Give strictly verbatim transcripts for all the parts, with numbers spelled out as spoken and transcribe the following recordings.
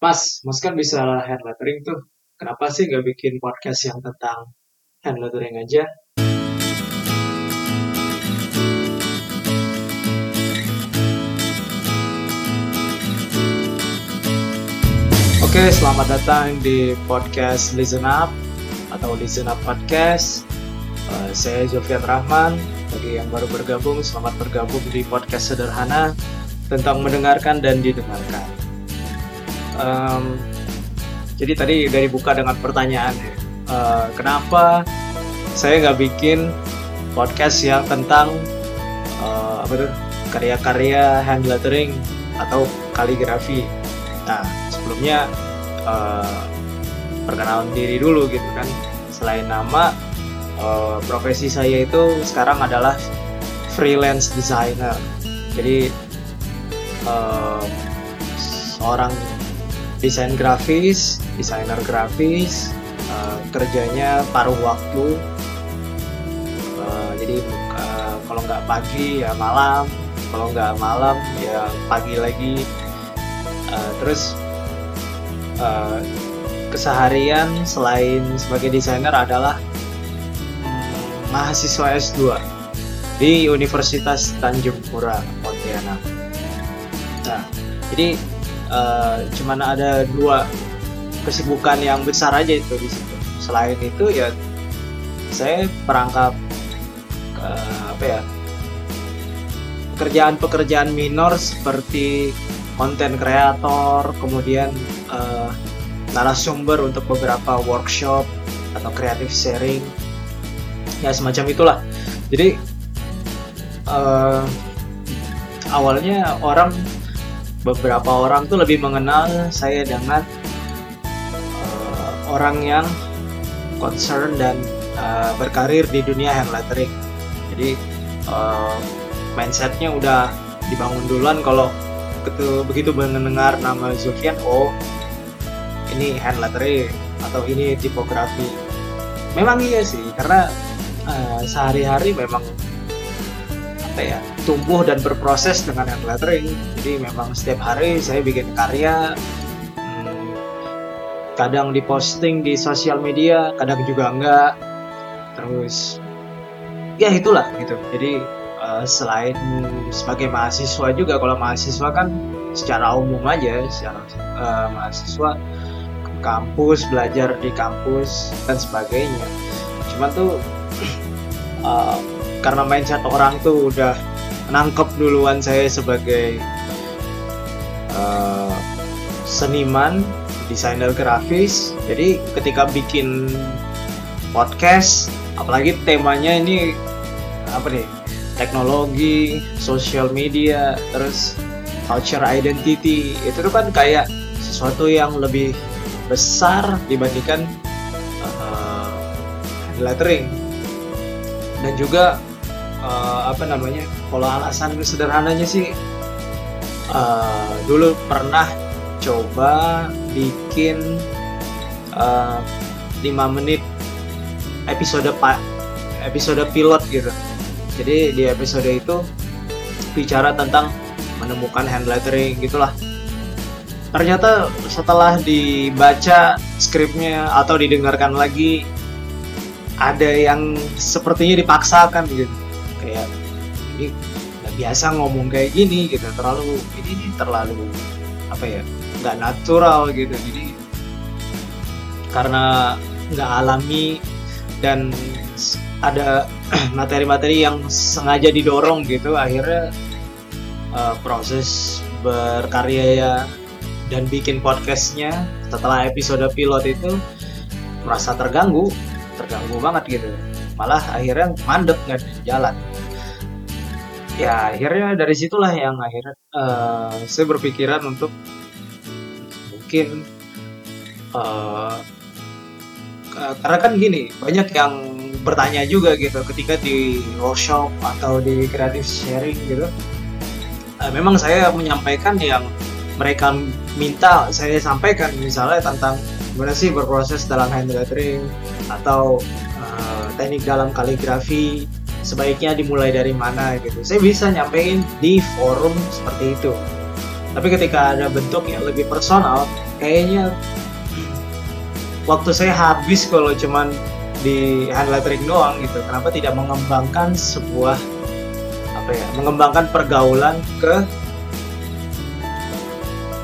Mas, Mas kan bisa hand lettering tuh. Kenapa sih nggak bikin podcast yang tentang hand lettering aja? Oke, selamat datang di podcast Listen Up atau Listen Up Podcast. Uh, saya Zulfian Rahman. Bagi yang baru bergabung, selamat bergabung di podcast sederhana tentang mendengarkan dan didengarkan. Um, jadi tadi udah dibuka dengan pertanyaan, uh, kenapa saya nggak bikin podcast yang tentang uh, apa tuh karya-karya hand lettering atau kaligrafi. Nah sebelumnya uh, perkenalan diri dulu gitu kan. Selain nama, uh, profesi saya itu sekarang adalah freelance designer. Jadi uh, seorang desain grafis, desainer grafis, uh, kerjanya paruh waktu, uh, jadi uh, kalau nggak pagi ya malam, kalau nggak malam ya pagi lagi, uh, terus uh, keseharian selain sebagai desainer adalah mahasiswa S dua di Universitas Tanjungpura Pontianak. Nah, jadi Uh, cuman ada dua kesibukan yang besar aja itu di situ. Selain itu ya saya perangkap uh, apa ya pekerjaan-pekerjaan minor seperti konten kreator, kemudian uh, narasumber untuk beberapa workshop atau creative sharing ya semacam itulah. Jadi uh, awalnya orang Beberapa orang tuh lebih mengenal saya dengan uh, orang yang concern dan uh, berkarir di dunia hand lettering. Jadi uh, mindsetnya udah dibangun duluan kalau begitu, begitu mendengar nama Zulfian, oh ini hand lettering atau ini tipografi. Memang iya sih, karena uh, sehari-hari memang apa ya tumbuh dan berproses dengan hand lettering. Jadi memang setiap hari saya bikin karya, hmm, kadang diposting di sosial media, kadang juga enggak. Terus ya itulah gitu. Jadi uh, selain sebagai mahasiswa juga, kalau mahasiswa kan secara umum aja, secara uh, mahasiswa ke kampus, belajar di kampus dan sebagainya. Cuman tuh uh, karena mindset orang tuh udah nangkep duluan saya sebagai uh, seniman, desainer grafis. Jadi ketika bikin podcast, apalagi temanya ini apa nih, teknologi, social media, terus culture identity, itu tuh kan kayak sesuatu yang lebih besar dibandingkan uh, lettering. Dan juga Uh, apa namanya, kalau alasan sederhananya sih uh, dulu pernah coba bikin uh, lima menit episode pa- episode pilot gitu. Jadi di episode itu bicara tentang menemukan hand lettering gitulah. Ternyata setelah dibaca skripnya atau didengarkan lagi, ada yang sepertinya dipaksakan gitu, kayak ini nggak biasa ngomong kayak gini gitu, terlalu ini nih terlalu apa ya nggak natural gitu. Jadi karena nggak alami dan ada materi-materi yang sengaja didorong gitu, akhirnya uh, proses berkarya ya, dan bikin podcastnya setelah episode pilot itu merasa terganggu terganggu banget gitu, malah akhirnya mandek nggak jalan. Ya akhirnya dari situlah yang akhirnya uh, saya berpikiran untuk mungkin uh, karena kan gini, banyak yang bertanya juga gitu ketika di workshop atau di creative sharing gitu. Uh, memang saya menyampaikan yang mereka minta saya sampaikan, misalnya tentang gimana sih berproses dalam hand lettering atau uh, teknik dalam kaligrafi, sebaiknya dimulai dari mana gitu. Saya bisa nyampein di forum seperti itu. Tapi ketika ada bentuk yang lebih personal, kayaknya waktu saya habis kalau cuman di hand lettering doang gitu. Kenapa tidak mengembangkan sebuah apa ya, mengembangkan pergaulan ke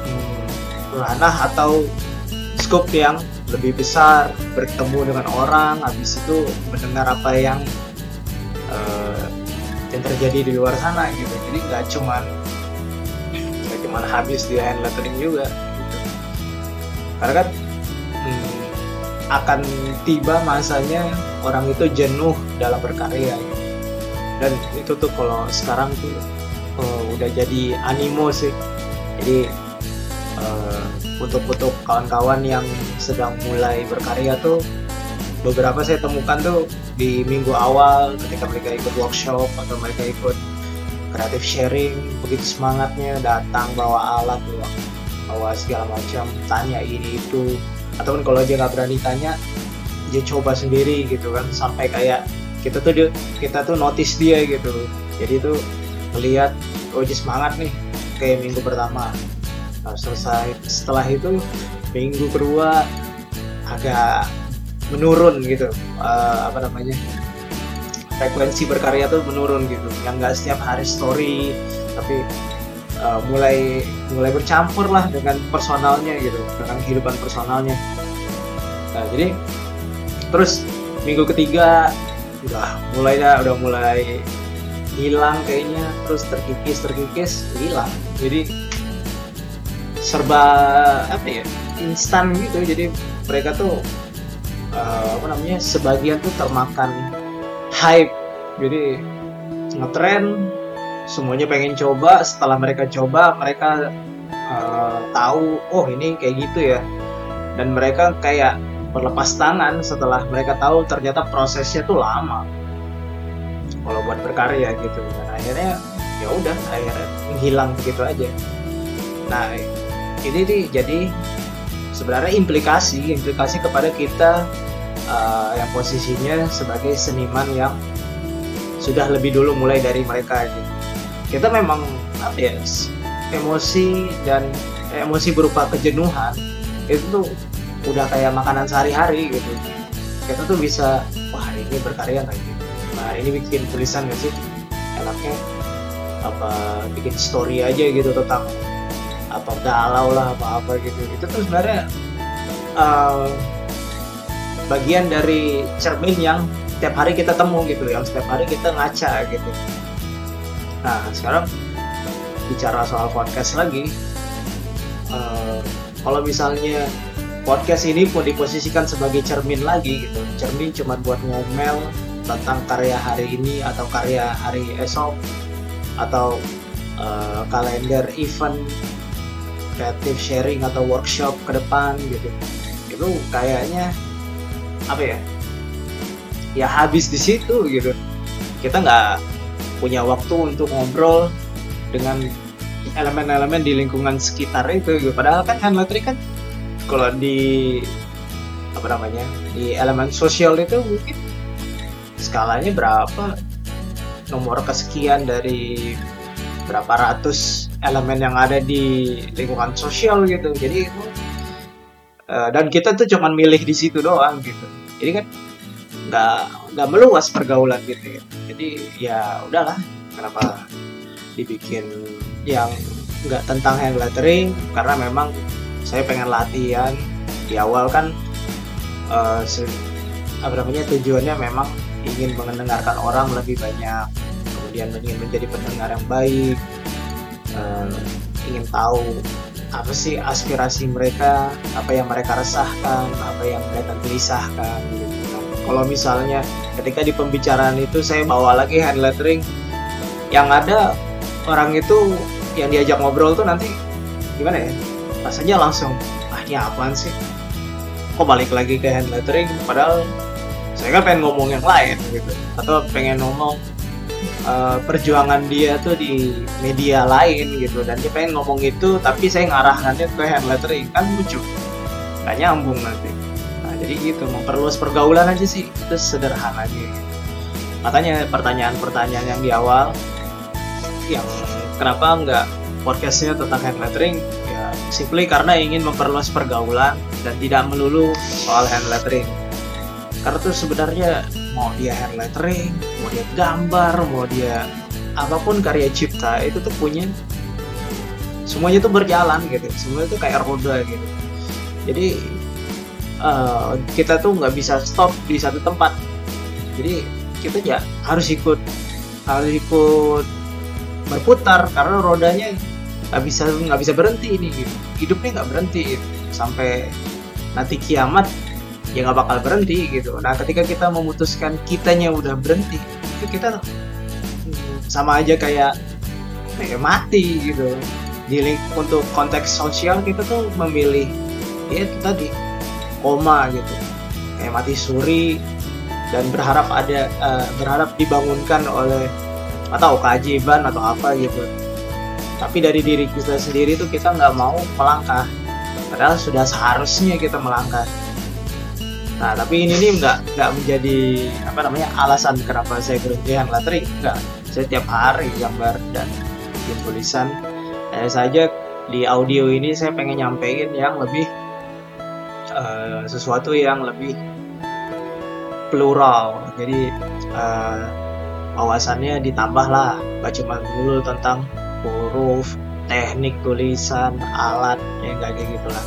hmm, ranah atau scope yang lebih besar, bertemu dengan orang, habis itu mendengar apa yang uh, yang terjadi di luar sana gitu. Jadi nggak cuman nggak cuman habis di hand lettering juga gitu. Karena kan hmm, akan tiba masanya orang itu jenuh dalam berkarya gitu. Dan itu tuh kalau sekarang tuh uh, udah jadi animo sih. Jadi uh, untuk-untuk kawan-kawan yang sedang mulai berkarya tuh beberapa saya temukan tuh di minggu awal ketika mereka ikut workshop atau mereka ikut creative sharing, begitu semangatnya datang bawa alat, bawa, bawa segala macam, tanya ini itu. Ataupun kalau dia nggak berani tanya, dia coba sendiri gitu kan, sampai kayak kita tuh dia, kita tuh notice dia gitu. Jadi tuh melihat, oh dia semangat nih kayak minggu pertama. Nah, selesai setelah itu minggu kedua agak menurun gitu, uh, apa namanya frekuensi berkarya tuh menurun gitu, yang nggak setiap hari story, tapi Uh, mulai mulai bercampur lah dengan personalnya gitu, dengan kehidupan personalnya. Nah, jadi terus minggu ketiga udah mulai dah udah mulai hilang kayaknya, terus terkikis terkikis hilang. Jadi serba apa ya, instan gitu. Jadi mereka tuh uh, apa namanya sebagian tuh termakan hype, jadi ngetren. Semuanya pengen coba, setelah mereka coba, mereka uh, tahu, oh ini kayak gitu ya. Dan mereka kayak berlepas tangan setelah mereka tahu ternyata prosesnya tuh lama kalau buat berkarya gitu. Dan akhirnya ya udah, akhirnya menghilang begitu aja. Nah, ini nih jadi sebenarnya implikasi, implikasi kepada kita uh, yang posisinya sebagai seniman yang sudah lebih dulu mulai dari mereka gitu. Kita memang apa ya, emosi dan emosi berupa kejenuhan itu tuh udah kayak makanan sehari-hari gitu. Kita tuh bisa, wah hari ini berkarya nggak gitu, nah ini bikin tulisan nggak sih, enaknya apa bikin story aja gitu tentang apa galau lah apa apa gitu. Itu tuh sebenarnya uh, bagian dari cermin yang setiap hari kita temu gitu, yang setiap hari kita ngaca gitu. Nah sekarang bicara soal podcast lagi, uh, kalau misalnya podcast ini pun diposisikan sebagai cermin lagi gitu, cermin cuma buat ngomel tentang karya hari ini atau karya hari esok atau uh, kalender event creative sharing atau workshop ke depan gitu, itu kayaknya apa ya, ya habis di situ gitu. Kita nggak punya waktu untuk ngobrol dengan elemen-elemen di lingkungan sekitar itu. Padahal kan hand lettering kan kalau di apa namanya di elemen sosial itu mungkin skalanya berapa, nomor kesekian dari berapa ratus elemen yang ada di lingkungan sosial gitu. Jadi itu dan kita tuh cuman milih di situ doang gitu. Jadi kan nggak nggak meluas pergaulan gitu ya. Jadi ya udahlah, kenapa dibikin yang nggak tentang hand lettering, karena memang saya pengen latihan di awal kan uh, se- apa namanya tujuannya memang ingin mendengarkan orang lebih banyak, kemudian ingin menjadi pendengar yang baik, uh, ingin tahu apa sih aspirasi mereka, apa yang mereka resahkan, apa yang mereka gelisahkan gitu. Kalau misalnya ketika di pembicaraan itu saya bawa lagi hand lettering, yang ada orang itu yang diajak ngobrol tuh nanti gimana ya? Rasanya langsung, ah ini apaan sih? Kok balik lagi ke hand lettering? Padahal saya kan pengen ngomong yang lain gitu. Atau pengen ngomong uh, perjuangan dia tuh di media lain gitu. Dan dia pengen ngomong itu, tapi saya ngarahkannya ke hand lettering. Kan lucu, gak nyambung nanti. Jadi gitu, memperluas pergaulan aja sih, itu sederhana aja. Makanya pertanyaan-pertanyaan yang di awal, yang kenapa nggak podcastnya tentang hand lettering ya, simply karena ingin memperluas pergaulan dan tidak melulu soal hand lettering. Karena tuh sebenarnya mau dia hand lettering, mau dia gambar, mau dia apapun karya cipta, itu tuh punya semuanya tuh berjalan gitu, semuanya tuh kayak roda gitu. Jadi uh, kita tuh nggak bisa stop di satu tempat. Jadi kita ya harus ikut harus ikut berputar karena rodanya nggak bisa nggak bisa berhenti ini gitu. Hidupnya nggak berhenti gitu. Sampai nanti kiamat ya nggak bakal berhenti gitu. Nah ketika kita memutuskan kitanya udah berhenti itu kita sama aja kayak kayak mati gitu. Di link untuk konteks sosial kita tuh memilih ya itu tadi koma gitu kayak mati suri dan berharap ada uh, berharap dibangunkan oleh atau keajaiban atau apa gitu, tapi dari diri kita sendiri tuh kita nggak mau melangkah padahal sudah seharusnya kita melangkah. Nah tapi ini nih nggak nggak menjadi apa namanya alasan kenapa saya berhenti hand lettering. Nggak, saya tiap hari gambar dan bikin tulisan. Hanya saja di audio ini saya pengen nyampein yang lebih uh, sesuatu yang lebih plural, jadi uh, wawasannya ditambah lah, gak cuma dulu tentang huruf, teknik tulisan, alat, ya gak kayak gitu lah.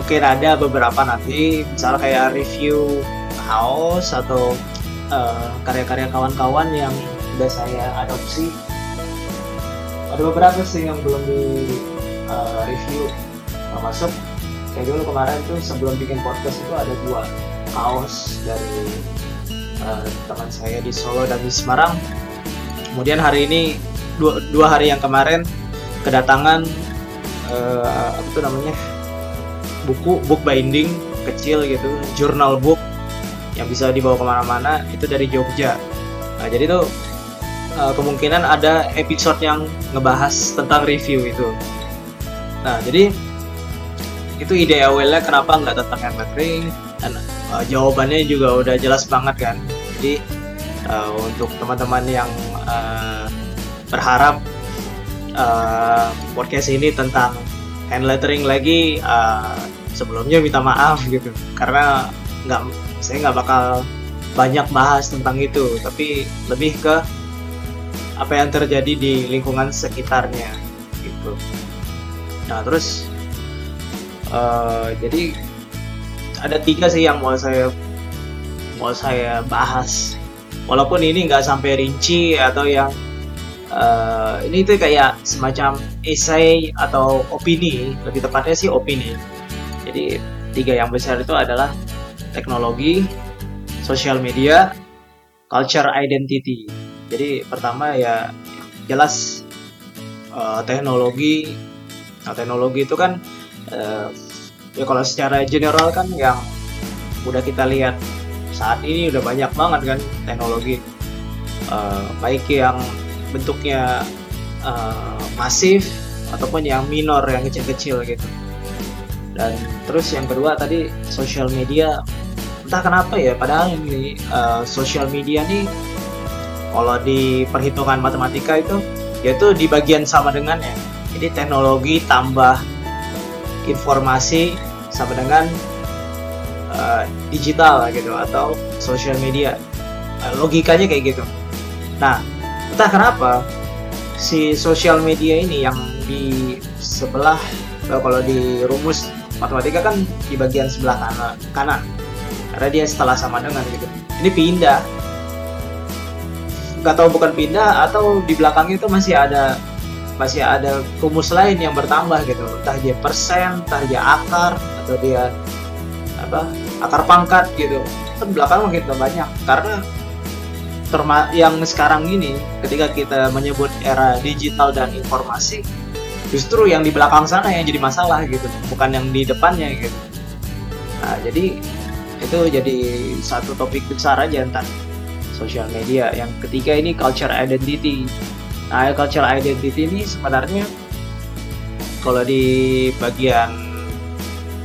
Mungkin ada beberapa nanti, misalnya kayak review kaos atau uh, karya-karya kawan-kawan yang udah saya adopsi. Ada beberapa sih yang belum di uh, review, termasuk kayak dulu kemarin tuh sebelum bikin podcast itu ada dua kaos dari Uh, teman saya di Solo dan di Semarang. Kemudian hari ini dua, dua hari yang kemarin kedatangan uh, apa tuh namanya buku book binding kecil gitu, jurnal book yang bisa dibawa kemana-mana itu dari Jogja. Nah, jadi tuh uh, kemungkinan ada episode yang ngebahas tentang review itu. Nah jadi itu ide awalnya kenapa nggak tentang hand lettering dan Uh, jawabannya juga udah jelas banget kan. Jadi uh, untuk teman-teman yang uh, berharap uh, podcast ini tentang hand lettering lagi, uh, sebelumnya minta maaf gitu karena nggak saya nggak bakal banyak bahas tentang itu, tapi lebih ke apa yang terjadi di lingkungan sekitarnya gitu. Nah terus uh, jadi ada tiga sih yang mau saya mau saya bahas, walaupun ini nggak sampai rinci atau yang uh, ini tuh kayak semacam esai atau opini, lebih tepatnya sih opini. Jadi tiga yang besar itu adalah teknologi, social media, culture identity. Jadi pertama ya jelas uh, teknologi. Nah, teknologi itu kan uh, ya kalau secara general kan yang udah kita lihat saat ini udah banyak banget kan teknologi, uh, baik yang bentuknya uh, masif ataupun yang minor yang kecil-kecil gitu. Dan terus yang kedua tadi social media, entah kenapa ya padahal ini uh, social media nih kalau di perhitungan matematika itu yaitu di bagian sama dengannya. Jadi teknologi tambah informasi sama dengan uh, digital gitu atau social media, uh, logikanya kayak gitu. Nah entah kenapa si social media ini yang di sebelah, kalau di rumus matematika kan di bagian sebelah kanan, kanan karena dia setelah sama dengan gitu. Ini pindah, nggak tahu bukan pindah atau di belakangnya itu masih ada masih ada rumus lain yang bertambah gitu, entah dia persen, entah dia akar atau dia apa akar pangkat gitu. Kan belakang makin banyak karena terma- yang sekarang ini ketika kita menyebut era digital dan informasi, justru yang di belakang sana yang jadi masalah gitu, bukan yang di depannya gitu. Nah jadi itu jadi satu topik besar aja tentang social media. Yang ketiga ini culture identity. Nah, culture identity ini sebenarnya kalau di bagian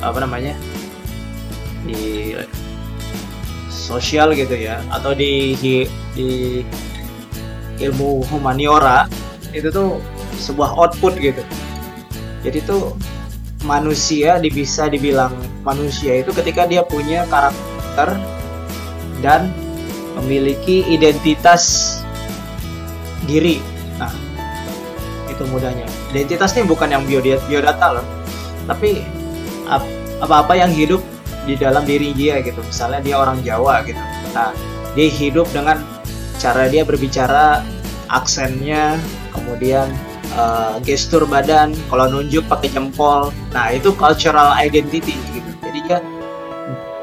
apa namanya di sosial gitu ya atau di di ilmu humaniora itu tuh sebuah output gitu. Jadi tuh manusia bisa dibilang manusia itu ketika dia punya karakter dan memiliki identitas diri. Nah, itu mudahnya. Identitasnya bukan yang biodata loh, tapi apa-apa yang hidup di dalam diri dia gitu. Misalnya dia orang Jawa gitu. Nah, dia hidup dengan cara dia berbicara, aksennya, kemudian uh, gestur badan, kalau nunjuk pakai jempol. Nah, itu cultural identity gitu. Jadi ya,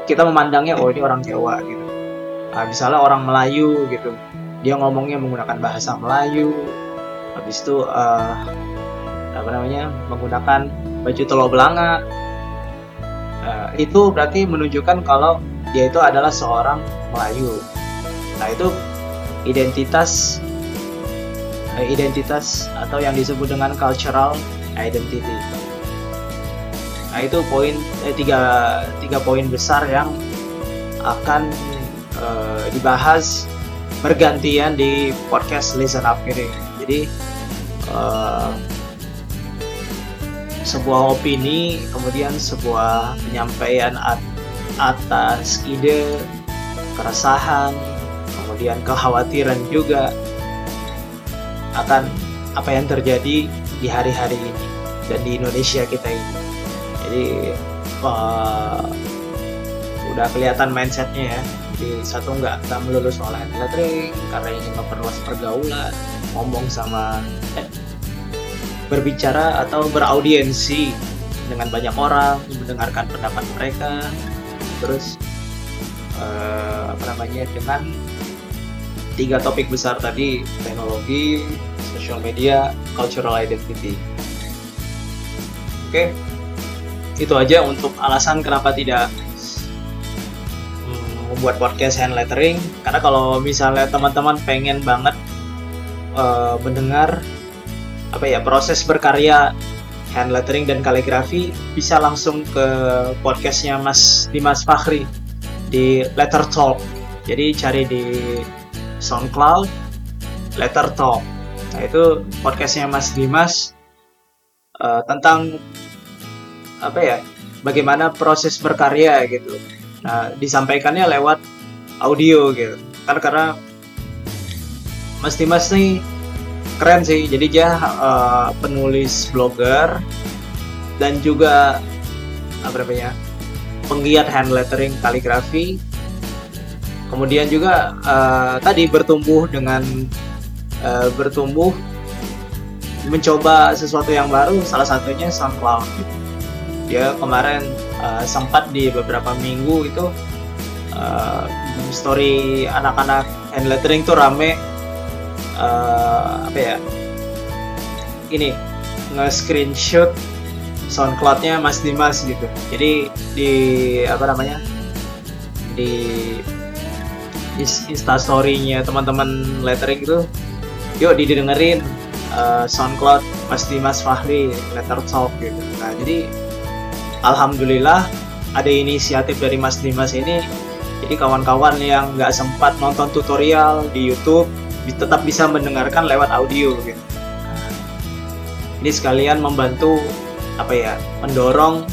kita memandangnya oh ini orang Jawa gitu. Nah, misalnya orang Melayu gitu, dia ngomongnya menggunakan bahasa Melayu. Habis itu uh, apa namanya? menggunakan baju telobelanga. Uh, itu berarti menunjukkan kalau dia itu adalah seorang Melayu. Nah, itu identitas identitas atau yang disebut dengan cultural identity. Nah, itu poin eh, tiga tiga poin besar yang akan eh, dibahas bergantian di podcast Listen Up ini. Jadi eh, sebuah opini, kemudian sebuah penyampaian at- atas ide, keresahan, kemudian kekhawatiran juga akan apa yang terjadi di hari-hari ini dan di Indonesia kita ini. Jadi uh, udah kelihatan mindsetnya ya. Jadi satu nggak nggak melulu soal lettering karena ingin memperluas pergaulan, ngomong sama eh, berbicara atau beraudiensi dengan banyak orang, mendengarkan pendapat mereka, terus uh, apa namanya dengan tiga topik besar tadi, teknologi, social media, cultural identity. Oke, itu aja untuk alasan kenapa tidak membuat podcast hand lettering. Karena kalau misalnya teman-teman pengen banget uh, mendengar apa ya proses berkarya hand lettering dan kaligrafi, bisa langsung ke podcastnya Mas Dimas Fahri di Letter Talk. Jadi cari di SoundCloud, Letter Talk. Nah, itu podcastnya Mas Dimas uh, tentang apa ya? Bagaimana proses berkarya gitu. Nah, disampaikannya lewat audio gitu. Karena, karena Mas Dimas nih keren sih. Jadi dia uh, penulis blogger dan juga apa namanya? penggiat hand lettering kaligrafi. Kemudian juga uh, tadi bertumbuh dengan uh, bertumbuh mencoba sesuatu yang baru, salah satunya SoundCloud. Dia kemarin uh, sempat di beberapa minggu itu uh, story anak-anak hand lettering tuh rame uh, apa ya ini nge-screenshot SoundCloud-nya Mas Dimas gitu. Jadi di apa namanya di Instastory-nya teman-teman lettering itu, yuk didengerin uh, SoundCloud Mas Dimas Fahri Letter Talk gitu. Nah, jadi alhamdulillah ada inisiatif dari Mas Dimas ini. Jadi kawan-kawan yang nggak sempat nonton tutorial di YouTube tetap bisa mendengarkan lewat audio gitu. Ini sekalian membantu apa ya mendorong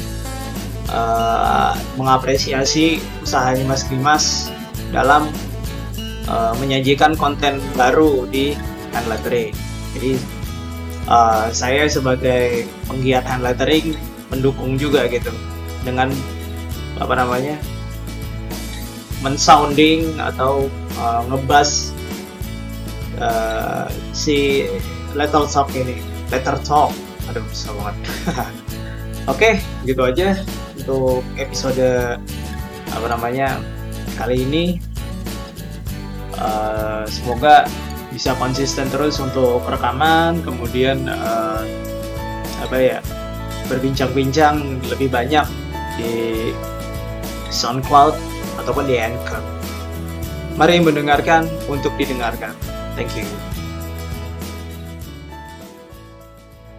uh, mengapresiasi usahanya Mas Dimas dalam Uh, menyajikan konten baru di hand lettering. Jadi uh, saya sebagai penggiat hand lettering mendukung juga gitu dengan apa namanya men-sounding atau uh, ngebas uh, si Letter Talk ini, Letter Talk. Aduh, susah banget. Oke, gitu aja untuk episode apa namanya kali ini. Uh, semoga bisa konsisten terus untuk rekaman, kemudian uh, apa ya berbincang-bincang lebih banyak di SoundCloud ataupun di Anchor. Mari mendengarkan untuk didengarkan. Thank you.